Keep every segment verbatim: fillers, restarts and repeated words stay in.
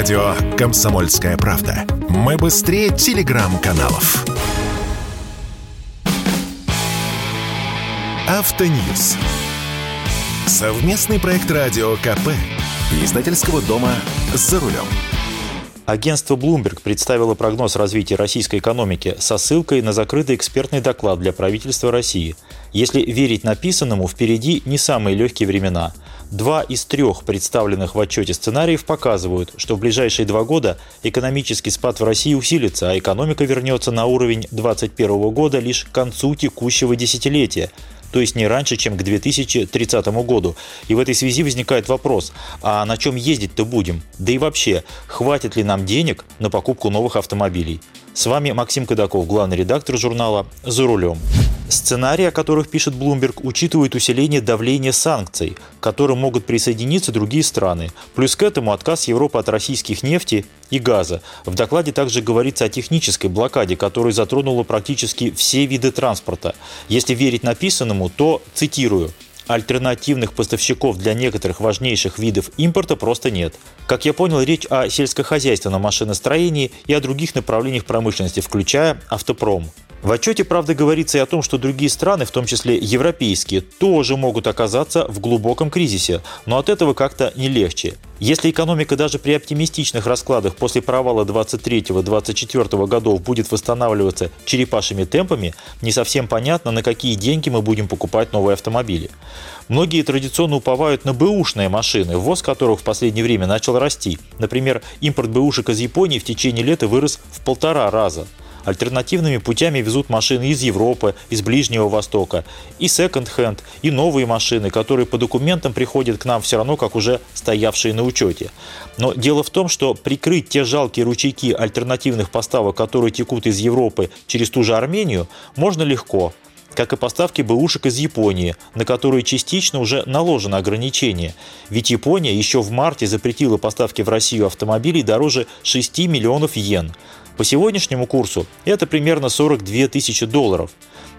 Радио «Комсомольская правда». Мы быстрее телеграм-каналов. Автоньюз. Совместный проект радио КП и издательского дома «За рулем». Агентство Блумберг представило прогноз развития российской экономики со ссылкой на закрытый экспертный доклад для правительства России. Если верить написанному, впереди не самые легкие времена. Два из трех представленных в отчете сценариев показывают, что в ближайшие два года экономический спад в России усилится, а экономика вернется на уровень две тысячи двадцать первого года лишь к концу текущего десятилетия, то есть не раньше, чем к две тысячи тридцатому году. И в этой связи возникает вопрос, а на чем ездить-то будем? Да и вообще, хватит ли нам денег на покупку новых автомобилей? С вами Максим Кадаков, главный редактор журнала «За рулем». Сценарии, о которых пишет Bloomberg, учитывают усиление давления санкций, к которым могут присоединиться другие страны. Плюс к этому отказ Европы от российских нефти и газа. В докладе также говорится о технической блокаде, которая затронула практически все виды транспорта. Если верить написанному, то, цитирую, «альтернативных поставщиков для некоторых важнейших видов импорта просто нет». Как я понял, речь о сельскохозяйственном машиностроении и о других направлениях промышленности, включая автопром. В отчете, правда, говорится и о том, что другие страны, в том числе европейские, тоже могут оказаться в глубоком кризисе, но от этого как-то не легче. Если экономика даже при оптимистичных раскладах после провала двадцать третьего — двадцать четвёртого годов будет восстанавливаться черепашьими темпами, не совсем понятно, на какие деньги мы будем покупать новые автомобили. Многие традиционно уповают на бэушные машины, ввоз которых в последнее время начал расти. Например, импорт бэушек из Японии в течение лета вырос в полтора раза. Альтернативными путями везут машины из Европы, из Ближнего Востока, и секонд-хенд, и новые машины, которые по документам приходят к нам все равно, как уже стоявшие на учете. Но дело в том, что прикрыть те жалкие ручейки альтернативных поставок, которые текут из Европы через ту же Армению, можно легко. Как и поставки бэушек из Японии, на которые частично уже наложено ограничение. Ведь Япония еще в марте запретила поставки в Россию автомобилей дороже шести миллионов йен. По сегодняшнему курсу это примерно сорок две тысячи долларов.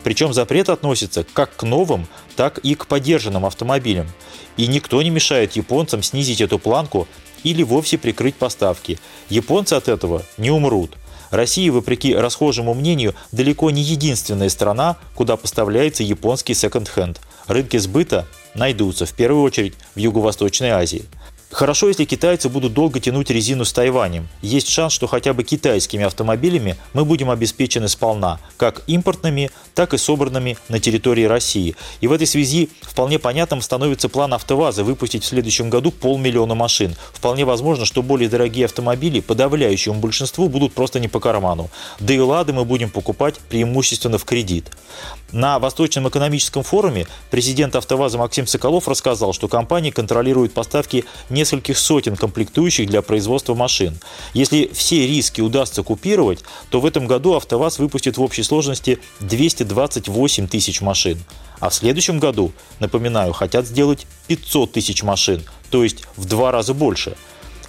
Причем запрет относится как к новым, так и к подержанным автомобилям. И никто не мешает японцам снизить эту планку или вовсе прикрыть поставки. Японцы от этого не умрут. Россия, вопреки расхожему мнению, далеко не единственная страна, куда поставляется японский секонд-хенд. Рынки сбыта найдутся, в первую очередь, в Юго-Восточной Азии. Хорошо, если китайцы будут долго тянуть резину с Тайванем. Есть шанс, что хотя бы китайскими автомобилями мы будем обеспечены сполна, как импортными, так и собранными на территории России. И в этой связи вполне понятным становится план АвтоВАЗа выпустить в следующем году полмиллиона машин. Вполне возможно, что более дорогие автомобили подавляющему большинству будут просто не по карману. Да и «Лады» мы будем покупать преимущественно в кредит. На Восточном экономическом форуме президент АвтоВАЗа Максим Соколов рассказал, что компания контролирует поставки нескольких сотен комплектующих для производства машин. Если все риски удастся купировать, то в этом году АвтоВАЗ выпустит в общей сложности двести двадцать восемь тысяч машин. А в следующем году, напоминаю, хотят сделать пятьсот тысяч машин, то есть в два раза больше.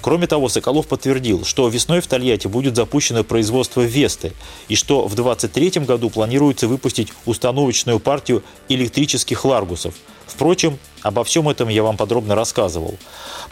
Кроме того, Соколов подтвердил, что весной в Тольятти будет запущено производство «Весты» и что в двадцать третьем году планируется выпустить установочную партию электрических «Ларгусов». Впрочем, обо всем этом я вам подробно рассказывал.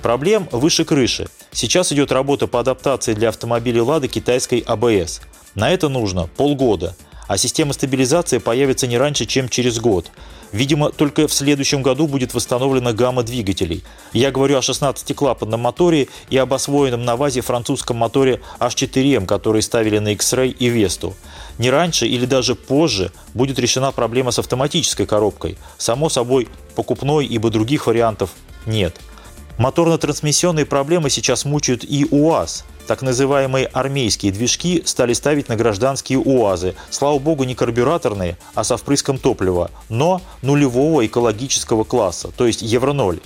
Проблем выше крыши. Сейчас идет работа по адаптации для автомобилей «Лады» китайской АБС. На это нужно полгода, а система стабилизации появится не раньше, чем через год. Видимо, только в следующем году будет восстановлена гамма двигателей. Я говорю о шестнадцатиклапанном моторе и об освоенном на ВАЗе французском моторе эйч четыре эм, который ставили на X-Ray и Весту. Не раньше или даже позже будет решена проблема с автоматической коробкой. Само собой, покупной, ибо других вариантов нет. Моторно-трансмиссионные проблемы сейчас мучают и УАЗ. Так называемые армейские движки стали ставить на гражданские УАЗы. Слава богу, не карбюраторные, а со впрыском топлива, но нулевого экологического класса, то есть евро ноль.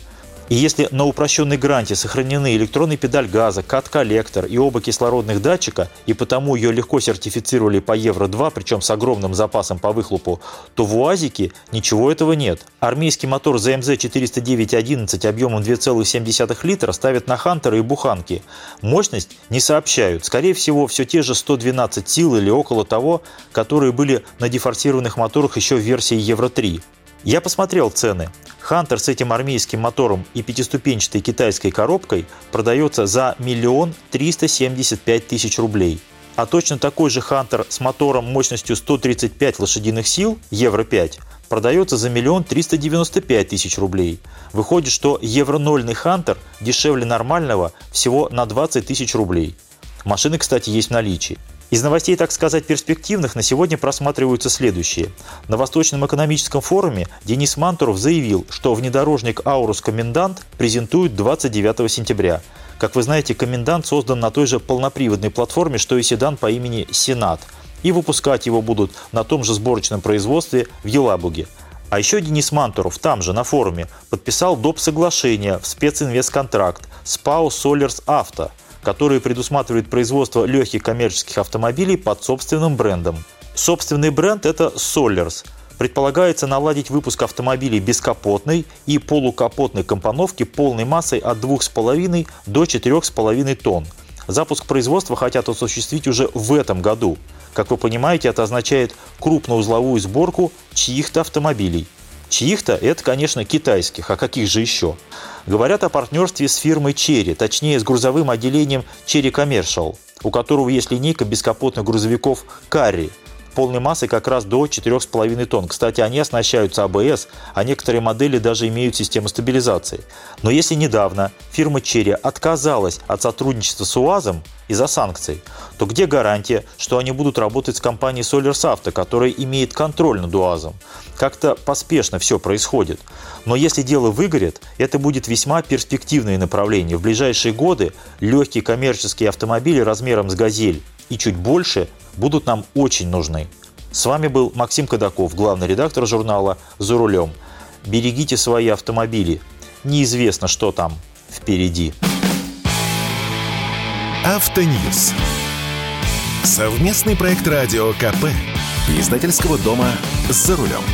И если на упрощенной гранте сохранены электронная педаль газа, кат-коллектор и оба кислородных датчика, и потому ее легко сертифицировали по евро два, причем с огромным запасом по выхлопу, то в УАЗике ничего этого нет. Армейский мотор зэ эм зэ четыреста девять одиннадцать объемом два целых семь десятых литра ставят на Хантера и Буханки. Мощность не сообщают. Скорее всего, все те же сто двенадцать сил или около того, которые были на дефорсированных моторах еще в версии евро три. Я посмотрел цены. Хантер с этим армейским мотором и пятиступенчатой китайской коробкой продается за один миллион триста семьдесят пять тысяч рублей. А точно такой же Хантер с мотором мощностью сто тридцать пять лошадиных сил, евро пять, продается за один миллион триста девяносто пять тысяч рублей. Выходит, что евро-нольный Хантер дешевле нормального всего на двадцать тысяч рублей. Машины, кстати, есть в наличии. Из новостей, так сказать, перспективных на сегодня просматриваются следующие. На Восточном экономическом форуме Денис Мантуров заявил, что внедорожник «Аурус Комендант» презентуют двадцать девятого сентября. Как вы знаете, «Комендант» создан на той же полноприводной платформе, что и седан по имени «Сенат». И выпускать его будут на том же сборочном производстве в Елабуге. А еще Денис Мантуров там же, на форуме, подписал доп. Соглашение в специнвестконтракт с ПАО «Соллерс Авто», которые предусматривают производство легких коммерческих автомобилей под собственным брендом. Собственный бренд – это Sollers. Предполагается наладить выпуск автомобилей бескапотной и полукапотной компоновки полной массой от двух с половиной до четырёх с половиной тонн. Запуск производства хотят осуществить уже в этом году. Как вы понимаете, это означает крупноузловую сборку чьих-то автомобилей. Чьих-то – это, конечно, китайских, а каких же еще? Говорят о партнерстве с фирмой Chery, точнее, с грузовым отделением Черри Коммершал, у которого есть линейка бескапотных грузовиков «Карри», полной массой как раз до четырёх с половиной тонн. Кстати, они оснащаются АБС, а некоторые модели даже имеют систему стабилизации. Но если недавно фирма Черри отказалась от сотрудничества с УАЗом из-за санкций, то где гарантия, что они будут работать с компанией Solaris Auto, которая имеет контроль над УАЗом? Как-то поспешно все происходит. Но если дело выгорит, это будет весьма перспективное направление. В ближайшие годы легкие коммерческие автомобили размером с «Газель» и чуть больше будут нам очень нужны. С вами был Максим Кадаков, главный редактор журнала «За рулем». Берегите свои автомобили. Неизвестно, что там впереди. Автоньюз. Совместный проект радио КП. Издательского дома «За рулем».